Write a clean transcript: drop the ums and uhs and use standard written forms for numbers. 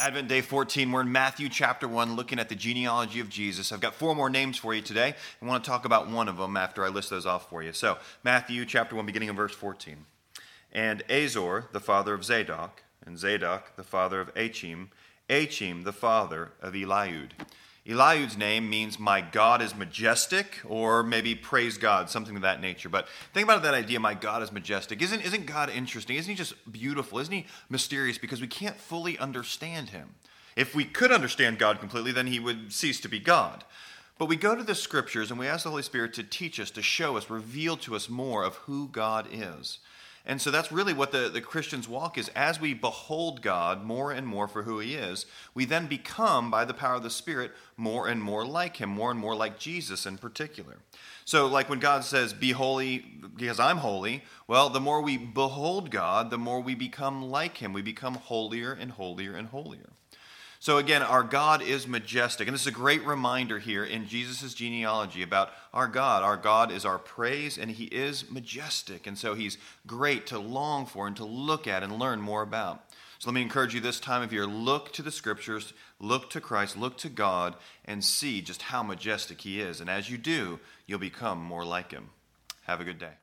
Advent Day 14, we're in Matthew chapter 1, looking at the genealogy of Jesus. I've got four more names for you today. I want to talk about one of them after I list those off for you. So, Matthew chapter 1, beginning in verse 14. And Azor, the father of Zadok, and Zadok, the father of Achim, Achim, the father of Eliud. Eliud's name means my God is majestic, or maybe praise God, something of that nature. But think about that idea, my God is majestic. Isn't God interesting? Isn't he just beautiful? Isn't he mysterious? Because we can't fully understand him. If we could understand God completely, then he would cease to be God. But we go to the scriptures and we ask the Holy Spirit to teach us, to show us, reveal to us more of who God is. And so that's really what the Christian's walk is. As we behold God more and more for who he is, we then become, by the power of the Spirit, more and more like him, more and more like Jesus in particular. So like when God says, be holy because I'm holy, well, the more we behold God, the more we become like him. We become holier and holier and holier. So again, our God is majestic. And this is a great reminder here in Jesus' genealogy about our God. Our God is our praise, and he is majestic. And so he's great to long for and to look at and learn more about. So let me encourage you this time of year, look to the scriptures, look to Christ, look to God, and see just how majestic he is. And as you do, you'll become more like him. Have a good day.